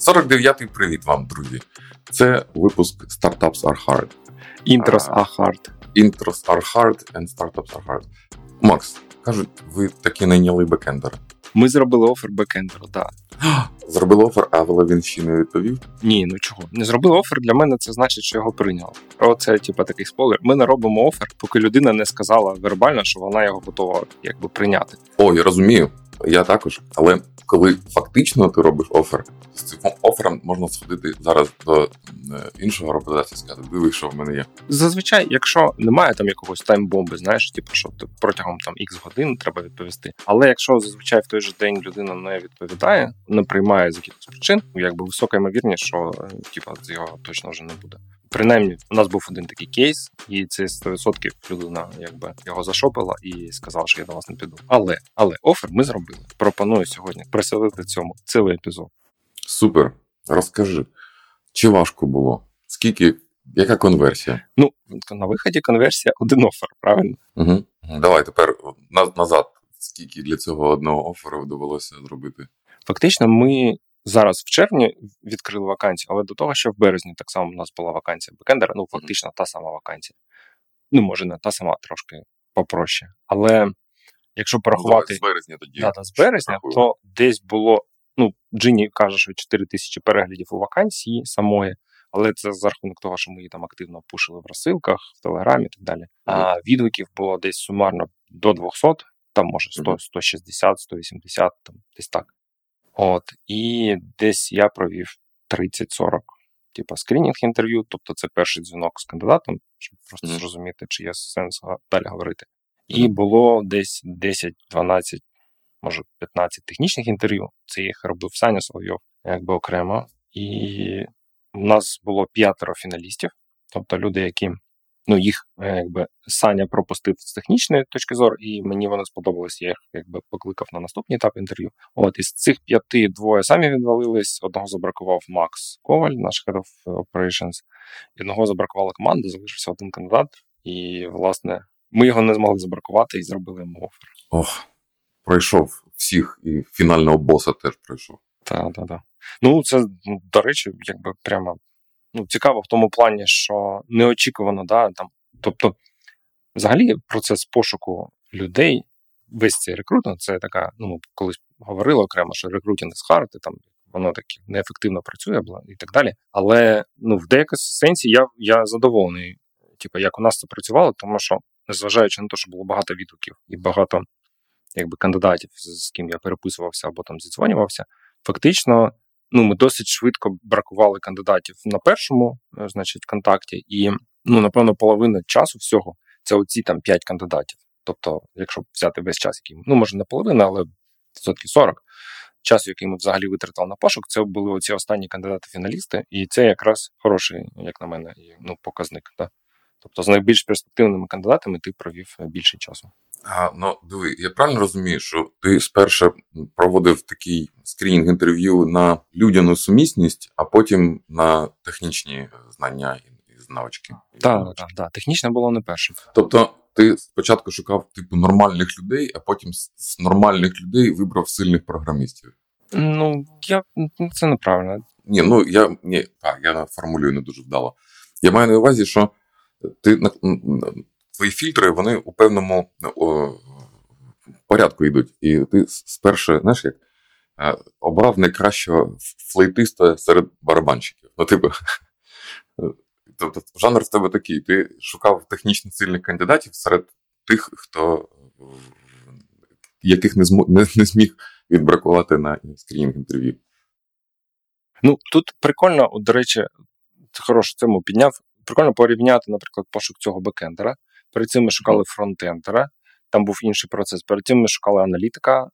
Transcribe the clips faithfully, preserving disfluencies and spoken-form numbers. сорок дев'ятий привіт вам, друзі. Це випуск Startups are hard. Intros are hard. Intros are hard and startups are hard. Макс, кажуть, ви таки найняли бекендера. Ми зробили офер бекендеру, так. Да. Зробили офер, а він ще не відповів? Ні, ну чого. Не зробили офер, для мене це значить, що його прийняли. Оце, типа, такий спойлер. Ми не робимо офер, поки людина не сказала вербально, що вона його готова, якби, прийняти. О, я розумію. Я також. Але коли фактично ти робиш офер, з цим офером можна сходити зараз до іншого роботодавця і сказати, дивись, що в мене є. Зазвичай, якщо немає там якогось таймбомби, знаєш, типу, що протягом там ікс годин треба відповісти. Але якщо зазвичай в той же день людина не відповідає, не приймає з якихось причин, якби висока ймовірність, що типу з його точно вже не буде. Принаймні, у нас був один такий кейс, і це сто відсотків людина якби його зашопила і сказала, що я до вас не піду. Але, але офер ми зробили. Пропоную сьогодні присвятити цьому цілий епізод. Супер. Розкажи, чи важко було? Скільки, яка конверсія? Ну, на виході конверсія один офер, правильно? Угу. Давай тепер назад. Скільки для цього одного оферу довелося зробити? Фактично, ми... Зараз в червні відкрили вакансію, але до того, що в березні так само у нас була вакансія бекендера, ну фактично та сама вакансія. Ну, може, не та сама, трошки попроще. Але якщо порахувати... Ну, з березня тоді. Да, з березня, то десь було... Ну, Джині каже, що чотири тисячі переглядів у вакансії самої, але це за рахунок того, що ми її там активно пушили в розсилках, в Телеграмі і так далі. А відгуків було десь сумарно до двісті, там може сто, сто шістдесят, сто вісімдесят, там десь так. От, і десь я провів тридцять-сорок, типу, скрінінг-інтерв'ю, тобто це перший дзвінок з кандидатом, щоб просто mm. зрозуміти, чи є сенс далі говорити. І було десь десять-дванадцять, може п'ятнадцять технічних інтерв'ю, це їх робив Саня Соловйов, якби окремо. І в нас було п'ятеро фіналістів, тобто люди, які, ну, їх, якби, Саня пропустив з технічної точки зору, і мені вони сподобалися, я їх, якби, покликав на наступний етап інтерв'ю. От, із цих п'яти двоє самі відвалились, одного забракував Макс Коваль, наш Head of Operations, одного забракувала команда, залишився один кандидат, і, власне, ми його не змогли забракувати і зробили йому офер. Ох, пройшов всіх, і фінального боса теж пройшов. Так, так, так. Ну, це, до речі, якби, прямо... Ну, цікаво в тому плані, що неочікувано, да, там, тобто, взагалі процес пошуку людей, весь цей рекрутинг, це така, ну, колись говорили окремо, що рекрутинг з харти, там, воно таке неефективно працює і так далі, але, ну, в деякому сенсі я, я задоволений, типу, як у нас це працювало, тому що, незважаючи на те, що було багато відгуків і багато, якби, кандидатів, з ким я переписувався або там зідзвонювався, фактично, ну, ми досить швидко бракували кандидатів на першому, значить, контакті, і, ну, напевно, половина часу всього – це оці там п'ять кандидатів. Тобто, якщо взяти весь час, який, ну, може, не половина, але відсотки сорок, часу, який ми взагалі витратили на пошук, це були оці останні кандидати-фіналісти, і це якраз хороший, як на мене, ну, показник, да? Тобто, з найбільш перспективними кандидатами ти провів більше часу. А, ну, диви, я правильно розумію, що ти спершу проводив такий скрінінг-інтерв'ю на людяну сумісність, а потім на технічні знання і навички? Так, так, так. Технічне було не перше. Тобто ти спочатку шукав, типу, нормальних людей, а потім з нормальних людей вибрав сильних програмістів? Ну, я... це неправильно. Ні, ну, я... Ні, а, я формулюю не дуже вдало. Я маю на увазі, що ти... Твої фільтри, вони у певному о, порядку йдуть. І ти спершу, знаєш, як обрав найкращого флейтиста серед барабанщиків. Ну, типу, тобто, жанр в тебе такий. Ти шукав технічно сильних кандидатів серед тих, хто яких не, зм... не, не зміг відбракувати на скрінінг-інтерв'ю. Ну, тут прикольно, до речі, хорошу тему підняв. Прикольно порівняти, наприклад, пошук цього бекендера. Перед цим ми шукали фронтендера, там був інший процес. Перед цим ми шукали аналітика,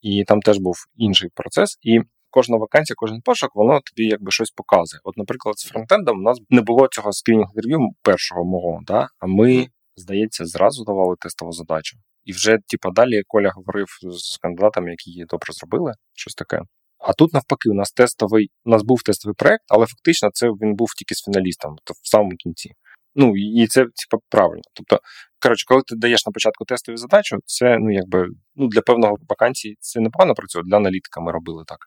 і там теж був інший процес. І кожна вакансія, кожен пошук, воно тобі якби щось показує. От, наприклад, з фронтендом у нас не було цього скрінінг-інтерв'ю першого мого, да? А ми, здається, зразу давали тестову задачу. І вже, типа, далі Коля говорив з кандидатами, які її добре зробили, щось таке. А тут навпаки, у нас тестовий, у нас був тестовий проект, але фактично це він був тільки з фіналістом, то в самому кінці. Ну, і це, типу, правильно. Тобто, коротше, коли ти даєш на початку тестові задачу, це, ну, якби, ну, для певного вакансії це непогано працює, для аналітика ми робили так.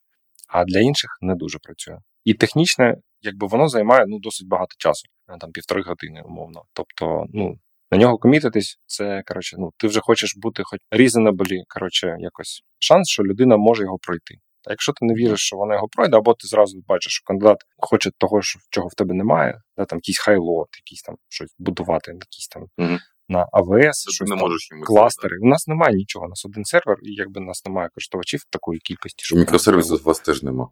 а для інших не дуже працює. І технічне, якби воно займає ну, досить багато часу, там півтори години, умовно. Тобто, ну, на нього комітитись, це, коротше, ну, ти вже хочеш бути хоч reasonably, коротше, якось шанс, що людина може його пройти. А якщо ти не віриш, що вона його пройде, або ти зразу бачиш, що кандидат хоче того, що, чого в тебе немає, да, там якийсь хайлот, якийсь там щось будувати, якісь там угу. на АВС, це щось там, кластери. Випадати. У нас немає нічого, у нас один сервер, і якби у нас немає користувачів такої кількості. Щоб мікросервісу у вас теж немає.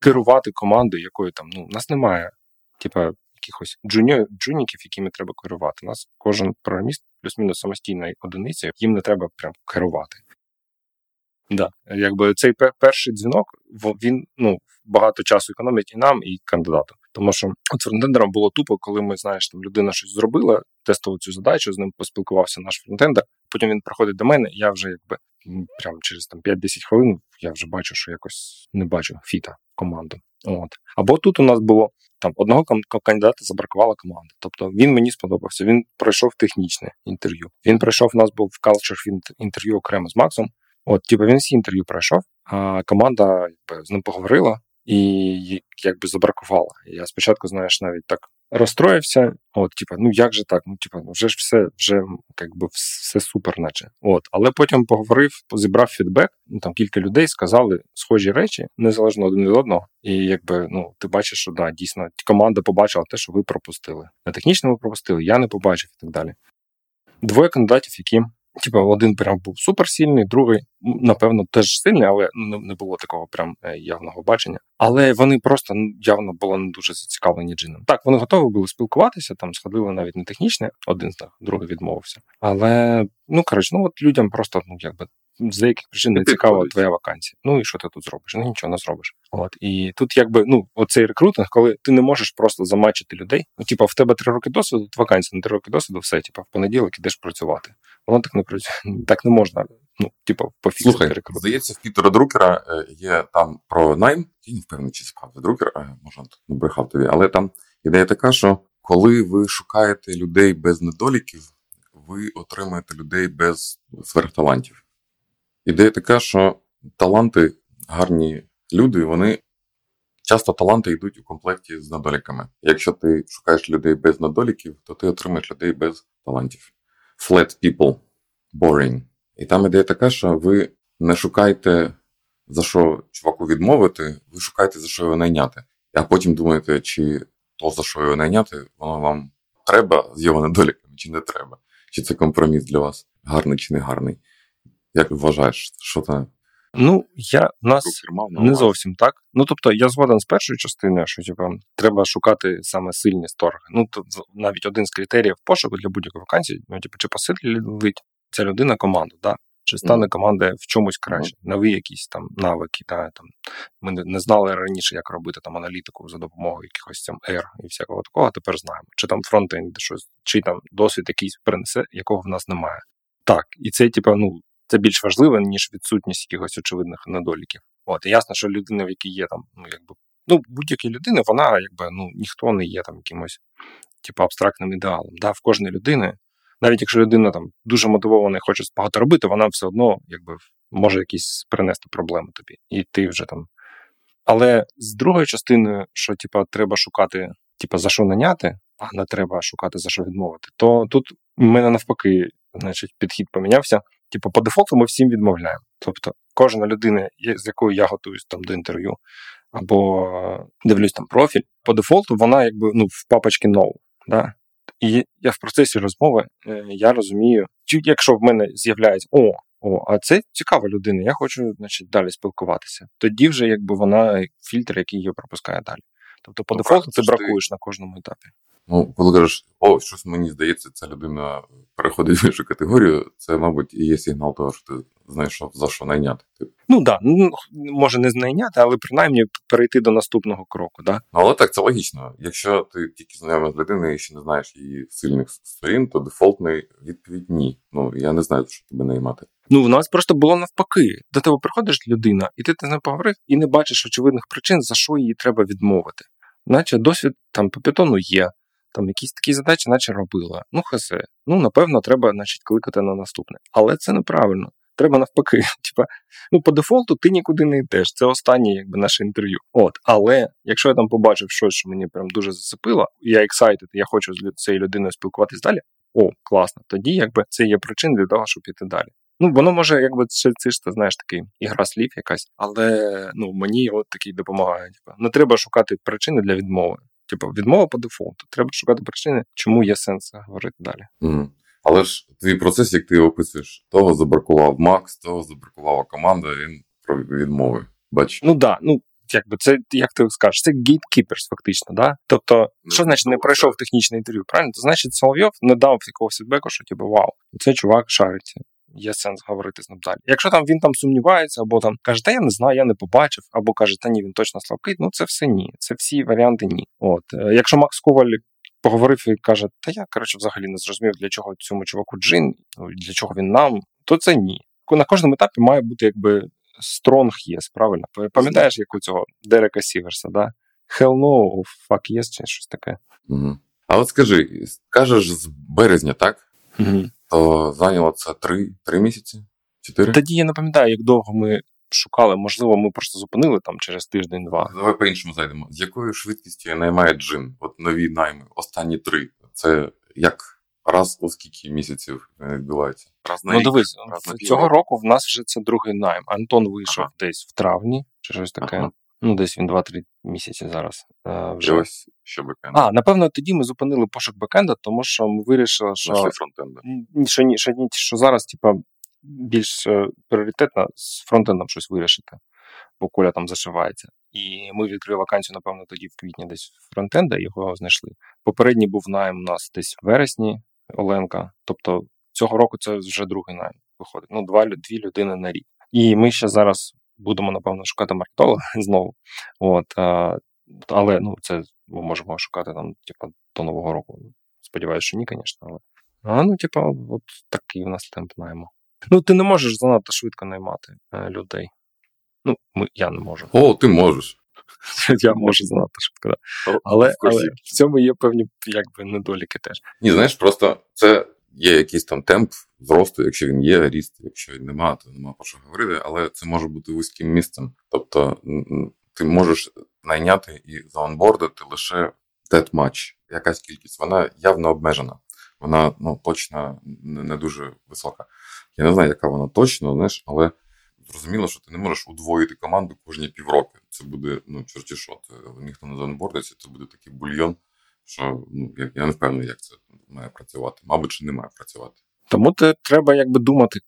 Керувати командою, якою там, ну, у нас немає, типа, якихось джуні... джуніків, якими треба керувати. У нас кожен програміст плюс-мінус самостійна одиниця, їм не треба прям керувати. Да, якби цей перший дзвінок, він, ну, багато часу економить і нам, і кандидату. Тому що от фронтендерам було тупо, коли ми, знаєш, там людина щось зробила, тестувала цю задачу, з ним поспілкувався наш фронтендер, потім він приходить до мене, я вже якби прям через там п'ять-десять хвилин я вже бачу, що якось не бачу фіта команду. От. Або тут у нас було там одного кандидата забракувала команда. Тобто він мені сподобався, він пройшов технічне інтерв'ю. Він пройшов, у нас був в Culture інтерв'ю окремо з Максом. От, типу, він всі інтерв'ю пройшов, а команда якби, з ним поговорила і якби забракувала. Я спочатку, знаєш, навіть так розстроївся. От, типу, ну як же так? Ну, типу, вже ж все, вже якби все супер, наче. От, але потім поговорив, зібрав фідбек. Ну там кілька людей сказали схожі речі, незалежно один від одного. І якби ну ти бачиш, що да, дійсно команда побачила те, що ви пропустили. На технічному пропустили, я не побачив і так далі. Двоє кандидатів, які. Типа один прям був суперсильний, другий, напевно, теж сильний, але не було такого прям явного бачення. Але вони просто явно були не дуже зацікавлені джином. Так, вони готові були спілкуватися, там сходили навіть на технічне, один з них, другий відмовився. Але, ну, коротше, ну от людям просто, ну, якби, з деяких причин не цікава твоя вакансія. Ну і що ти тут зробиш? Ну, нічого не зробиш. От, і тут якби, ну, оцей рекрутинг, коли ти не можеш просто замачити людей. Ну, типа, в тебе три роки досвіду, вакансія на три роки досвіду, все, типа, в понеділок ідеш працювати. Воно так не працює, так не можна, ну, типа, пофіксити рекрутинг. Слухай, здається, в Пітера Друкера є там про найм, я не впевнений, чи справді Друкер, може, не брехав тобі, але там ідея така, що коли ви шукаєте людей без недоліків, ви отримаєте людей без сверхталантів. Ідея така, що таланти, гарні люди, вони часто таланти йдуть у комплекті з недоліками. Якщо ти шукаєш людей без недоліків, то ти отримаєш людей без талантів. Flat people, boring. І там ідея така, що ви не шукаєте, за що чуваку відмовити, ви шукаєте, за що його найняти. А потім думаєте, чи то, за що його найняти, воно вам треба з його недоліками, чи не треба. Чи це компроміс для вас, гарний чи не гарний. Як вважаєш, що це? Ну, я у нас не зовсім так. Ну, тобто, я згоден з першою частиною, що типу, треба шукати саме сильні сторони. Ну, тобто, навіть один з критеріїв пошуку для будь-якої вакансії, ну, типу, чи посилить ця людина команду, да? Чи стане mm. команда в чомусь краще, mm. нові якісь там навики, да? Там, ми не знали раніше, як робити там аналітику за допомогою якихось там R і всякого такого, а тепер знаємо. Чи там фронтенд, щось, чи там досвід якийсь принесе, якого в нас немає. Так, і це, типу, ну, це більш важливо, ніж відсутність якихось очевидних недоліків. От, і ясно, що людина, в якій є там, ну, якби, ну, будь-яка людина, вона, якби, ну, ніхто не є там якимось, типу, абстрактним ідеалом, да, в кожної людини, навіть якщо людина там дуже мотивована і хоче багато робити, вона все одно, якби, може якісь принести проблеми тобі, і ти вже там. Але з другою частиною, що, типу, треба шукати, типу, за що наняти, а не треба шукати, за що відмовити, то тут в мене навпаки, значить, підхід помінявся. Типу, по дефолту ми всім відмовляємо. Тобто, кожна людина, з якою я готуюсь там до інтерв'ю, або дивлюсь там профіль, по дефолту вона якби ну в папочці no. Да? І я в процесі розмови я розумію, якщо в мене з'являється о, о, а це цікава людина, я хочу, значить, далі спілкуватися. Тоді вже якби вона фільтр, який її пропускає далі. Тобто, по дефолту ти бракуєш ти... на кожному етапі. Ну, коли кажеш, о, щось мені здається, ця людина переходить в іншу категорію, це, мабуть, і є сигнал того, що ти знайшов, за що найняти. Ну, так, да. Ну, може не знайняти, але принаймні перейти до наступного кроку, так? Да? Ну, але так, це логічно. Якщо ти тільки знайомий з людиною і ще не знаєш її сильних сторін, то дефолтний відповідь ні. Ну, я не знаю, що тебе наймати. Ну, в нас просто було навпаки. До тебе приходиш людина, і ти з нею поговорив, і не бачиш очевидних причин, за що її треба відмовити. Наче досвід там по Python є. Там якісь такі задачі, наче робила. Ну, хасе. Ну, напевно, треба, значить, кликати на наступне. Але це неправильно. Треба навпаки. Типа, ну, по дефолту ти нікуди не йдеш. Це останнє, якби, наше інтерв'ю. От, але якщо я там побачив щось, що мені прям дуже зацепило, я excited, я хочу з цією людиною спілкуватись далі. О, класно. Тоді, якби, це є причина для того, щоб піти далі. Ну, воно може, якби, це, це ж, ти знаєш, такий ігра слів якась, але, ну, мені от такий допомагає. Типа, не треба шукати причини для відмови. Типу, відмова по дефолту. Треба шукати причини, чому є сенс говорити далі. Mm. Але ж твій процес, як ти його описуєш, того забракував Макс, того забракувала команда, він відмовив. Бачиш? Ну, так. Да, ну, якби це, як ти скажеш, це gatekeepers фактично, да? Тобто, не що значить не пройшов технічне інтерв'ю, правильно? То значить, Соловйов не дав якогось фідбеку, що типу, вау, цей чувак шариться. Є сенс говорити з ним далі. Якщо там він там сумнівається, або там каже, та я не знаю, я не побачив, або каже, та ні, він точно слабкий, ну це все ні, це всі варіанти ні. От, якщо Макс Коваль поговорив і каже, та я, коротше, взагалі не зрозумів, для чого цьому чуваку джин, для чого він нам, то це ні. На кожному етапі має бути, якби, strong yes, правильно? Пам'ятаєш, як у цього Дерека Сіверса, да? Hell no, fuck yes, чи щось таке. Угу. А от скажи, кажеш з березня, так? Угу. То зайняло це три, три місяці? Чотири? Тоді я не пам'ятаю, як довго ми шукали. Можливо, ми просто зупинили там через тиждень-два. Давай по-іншому зайдемо. З якою швидкістю наймає джин? От нові найми, останні три. Це як раз у скільки місяців відбувається? Раз на рік? Ну дивись, цього року в нас вже це другий найм. Антон вийшов ага. десь в травні, чи щось таке. Ага. Ну, десь він два-три місяці зараз. А, вже. Ось, що бекенда. А, напевно, тоді ми зупинили пошук бекенда, тому що ми вирішили, що... Нашли фронтенда. Що, що, що зараз, типа, більш е, пріоритетно з фронтендом щось вирішити, бо Коля там зашивається. І ми відкрили вакансію, напевно, тоді в квітні десь фронтенда, його знайшли. Попередній був найм у нас десь в вересні, Оленка. Тобто, цього року це вже другий найм виходить. Ну, два, дві людини на рік. І ми ще зараз... Будемо, напевно, шукати маркетолога знову. От, а, але, ну, це ми можемо шукати там, типу, до Нового року. Сподіваюся, що ні, звісно, але... А, ну, типу, от такий у нас темп найму. Ну, ти не можеш занадто швидко наймати е, людей. Ну, ми, я не можу. О, ти можеш. Я можу занадто швидко, так. Да. Але, але в цьому є певні, якби, недоліки теж. Ні, знаєш, просто це... Є якийсь там темп зросту, якщо він є, ріст, якщо він немає, то немає про що говорити, але це може бути вузьким місцем. Тобто ти можеш найняти і заонбордити лише that much. Якась кількість, вона явно обмежена. Вона, ну, точно не дуже висока. Я не знаю, яка вона точно, знаєш, але зрозуміло, що ти не можеш удвоїти команду кожні півроки. Це буде, ну, чорті що, ніхто не заонбордиться, це буде такий бульйон, що, ну, я, я не впевнений, як це має працювати. Мабуть, чи не має працювати. Тому ти, треба, якби, думати,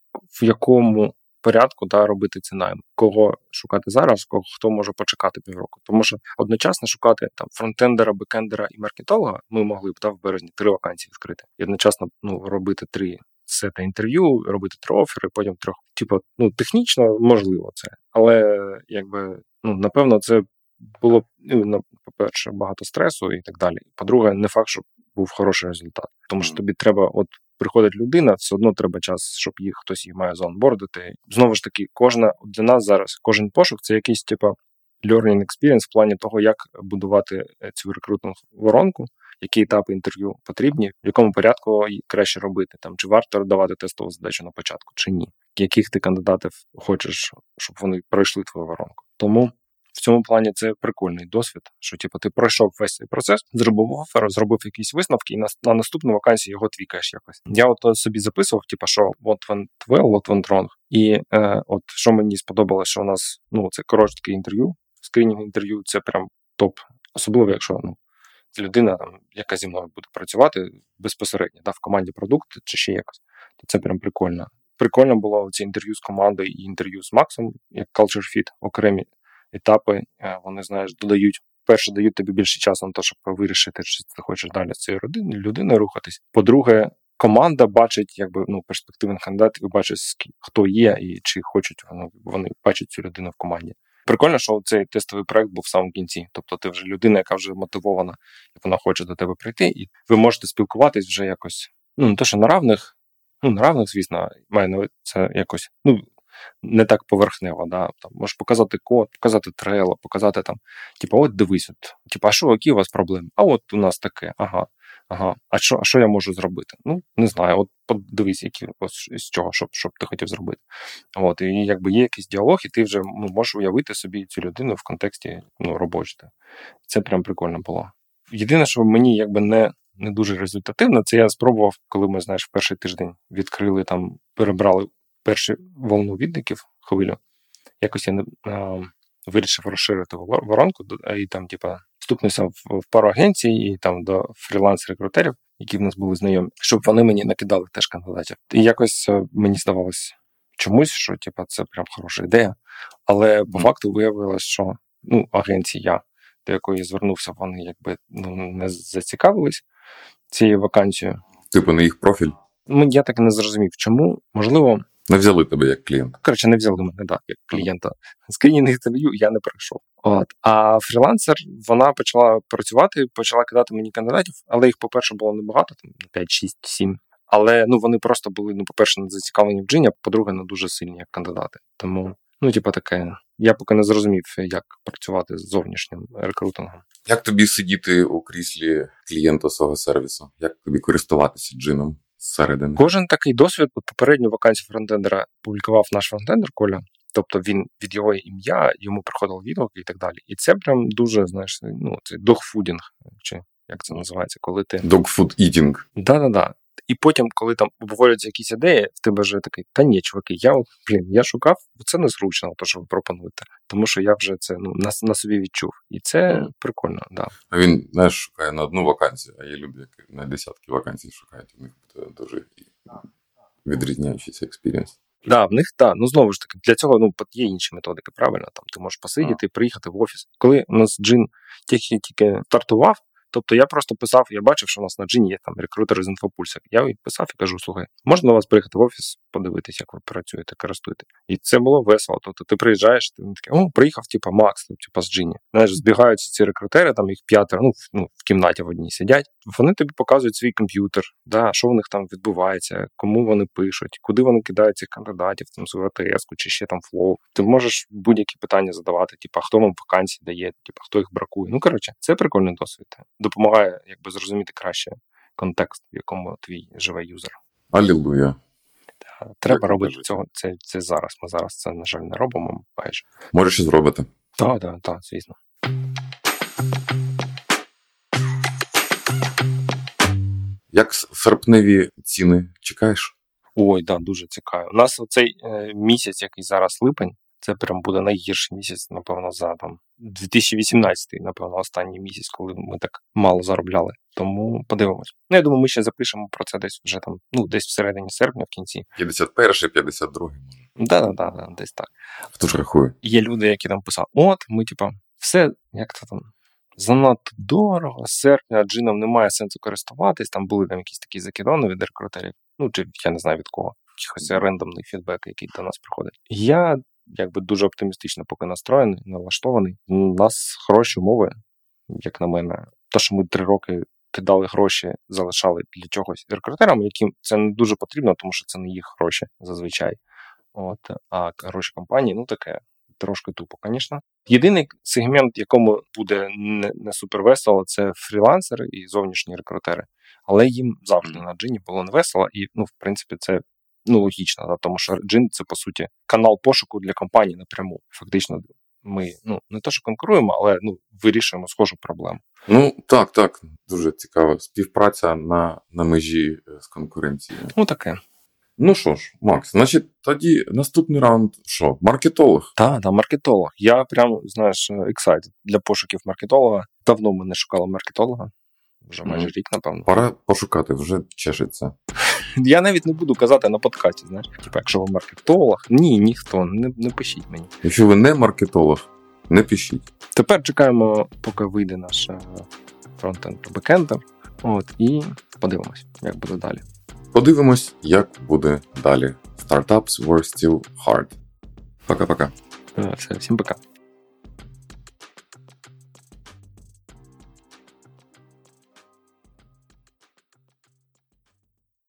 в якому порядку, да, робити ці найми. Кого шукати зараз, кого, хто може почекати півроку. Тому що одночасно шукати там фронтендера, бекендера і маркетолога ми могли б, да, в березні три вакансії відкрити. І одночасно, ну, робити три сети інтерв'ю, робити три офери, потім трьох. Типу, ну, технічно можливо це. Але, якби, ну, напевно, це було, ну, по-перше, багато стресу і так далі. По-друге, не факт, що був хороший результат. Тому що тобі треба, от приходить людина, все одно треба час, щоб їх хтось їх має заонбордити. Знову ж таки, кожна для нас зараз, кожен пошук – це якийсь, типу, learning experience в плані того, як будувати цю рекрутну воронку, які етапи інтерв'ю потрібні, в якому порядку краще робити, там, чи варто давати тестову задачу на початку, чи ні. Яких ти кандидатів хочеш, щоб вони пройшли твою воронку. Тому... В цьому плані це прикольний досвід, що, типу, ти пройшов весь цей процес, зробив офер, зробив якісь висновки, і на, на наступну вакансію його твікаєш якось. Я от собі записував, типу, що what went well, what went wrong. І е, от що мені сподобалось, що у нас, ну, це коротке інтерв'ю, скринінг інтерв'ю, це прям топ. Особливо, якщо, ну, людина, там, яка зі мною буде працювати безпосередньо, да, в команді продукт чи ще якось, то це прям прикольно. Прикольно було це інтерв'ю з командою і інтерв'ю з Максом, як Culture Fit, окремі етапи, вони, знаєш, додають. Перше, дають тобі більше часу на те, щоб вирішити, чи ти хочеш далі з цією людиною рухатись. По-друге, команда бачить, якби, ну, перспективних кандидатів, бачить, хто є і чи хочуть, вони, вони бачать цю людину в команді. Прикольно, що цей тестовий проект був в самому кінці. Тобто ти вже людина, яка вже мотивована, і вона хоче до тебе прийти, і ви можете спілкуватись вже якось, ну, не те, що на равних, ну, на равних, звісно, має це якось, ну, не так поверхнево, да, там, можеш показати код, показати трейла, показати там, типа, от дивись, от, типа, а що, які у вас проблеми? А от у нас таке, ага. Ага, а що, а що я можу зробити? Ну, не знаю, от подивись, які ось з чого, щоб, щоб ти хотів зробити. От, і якби є якийсь діалог, і ти вже ну, можеш уявити собі цю людину в контексті ну, робочого. Це прям прикольно було. Єдине, що мені якби не, не дуже результативно, це я спробував, коли ми, знаєш, в перший тиждень відкрили там, перебрали першу волну відників, хвилю. Якось я не, а, вирішив розширити воронку і там, типа, вступнувся в пару агенцій і там до фріланс-рекрутерів, які в нас були знайомі, щоб вони мені накидали теж кандидатів. І якось мені здавалось чомусь, що типа це прям хороша ідея. Але по факту виявилось, що ну, агенція, до якої я звернувся, вони якби ну, не зацікавились цією вакансією. Типу не їх профіль? Ну, я так і не зрозумів, чому. Можливо... Не взяли тебе як клієнта. Коротше, не взяли мене, так, як клієнта. З клієнтів інтерв'ю я не пройшов. От. А фрілансер, вона почала працювати, почала кидати мені кандидатів, але їх, по-перше, було небагато, там п'ять, шість, сім. Але, ну, вони просто були, ну, по-перше, не зацікавлені в джині, а по-друге, не дуже сильні як кандидати. Тому, ну, типа таке, я поки не зрозумів, як працювати з зовнішнім рекрутингом. Як тобі сидіти у кріслі клієнта свого сервісу? Як тобі користуватися джином? Середини. Кожен такий досвід, от попередню вакансію фронтендера публікував наш фронтендер Коля, тобто він від його ім'я, йому приходило відгуки і так далі. І це прям дуже, знаєш, ну, це dogfooding, чи як це називається, коли ти... Dogfood-eating. Да-да-да. І потім, коли там обговорюються якісь ідеї, в тебе вже такий, та ні, чуваки, я, блін, я шукав, це незручно, те, що ви пропонуєте, тому що я вже це ну, на, на собі відчув. І це mm. прикольно, да. А він, знаєш, шукає на одну вакансію, а є люди, які на десятки вакансій шукають, у них буде дуже відрізняючийся експірієнс. Да, в них, так, ну знову ж таки, для цього ну, є інші методики, правильно, там ти можеш посидіти, mm. приїхати в офіс. Коли у нас джин тільки-тільки стартував, тобто я просто писав, я бачив, що у нас на джині є там рекрутер з інфопульса. Я їй писав і кажу, слухай, можна до вас приїхати в офіс, подивитись, як ви працюєте, користуєте. І це було весело. Тобто ти приїжджаєш, ти такий, о, приїхав, типа, Макс, типа, з джині. Знаєш, збігаються ці рекрутери, там їх п'ятеро, ну, ну, в кімнаті в одній сидять. Вони тобі показують свій комп'ютер, да, що в них там відбувається, кому вони пишуть, куди вони кидають цих кандидатів, там, свою АТС-ку чи ще там флоу. Ти можеш будь-які питання задавати, типа, хто вам вакансії дає, типа, хто їх бракує. Ну, коротше, це прикольний досвід. Допомагає, якби, зрозуміти краще контекст, в якому твій живе юзер. Алілуя. Треба так, робити цього, це, це зараз. Ми зараз це, на жаль, не робимо майже. Можеш і зробити. Так, так, так, звісно. Як серпневі ціни чекаєш? Ой, так, да, дуже цікаво. У нас оцей е, місяць, який зараз липень, це прям буде найгірший місяць, напевно, за там дві тисячі вісімнадцятий, напевно, останній місяць, коли ми так мало заробляли. Тому подивимось. Ну, я думаю, ми ще запишемо про це десь вже там, ну, десь всередині серпня, в кінці. п'ятдесят перший, п'ятдесят другий. Да-да-да, десь так. Хто ж рахує? Є люди, які там писали, от, ми, типа, все, як це там, занадто дорого, серпня, джином немає сенсу користуватись, там були там якісь такі закидони від рекрутерів, ну, чи я не знаю від кого, якихось рандомний фідбек, який до нас приходить. Я якби дуже оптимістично поки настроєний, налаштований. У нас хороші умови, як на мене. Те, що ми три роки кидали гроші, залишали для чогось рекрутерам, яким це не дуже потрібно, тому що це не їх гроші зазвичай. От. А гроші компанії, ну таке, трошки тупо, звісно. Єдиний сегмент, якому буде не, не супер весело, це фрілансери і зовнішні рекрутери. Але їм завжди на джині було не весело і, ну, в принципі, це ну, логічно, да, тому що джин – це, по суті, канал пошуку для компаній напряму. Фактично, ми, ну, не то, що конкуруємо, але, ну, вирішуємо схожу проблему. Ну, так, так, дуже цікаво. Співпраця на, на межі з конкуренцією. Ну, таке. Ну, що ж, Макс, значить, тоді наступний раунд, що, маркетолог? Так, так, маркетолог. Я прям, знаєш, excited для пошуків маркетолога. Давно ми не шукали маркетолога. Вже майже mm. рік, напевно. Пора пошукати, вже чешеться. Я навіть не буду казати на подкасті, знаєш. Типа, якщо ви маркетолог, ні, ніхто, не, не пишіть мені. Якщо ви не маркетолог, не пишіть. Тепер чекаємо, поки вийде наш фронтенд та бекендер. От, і подивимось, як буде далі. Подивимось, як буде далі. Startups were still hard. Пока-пока. Все, всім пока.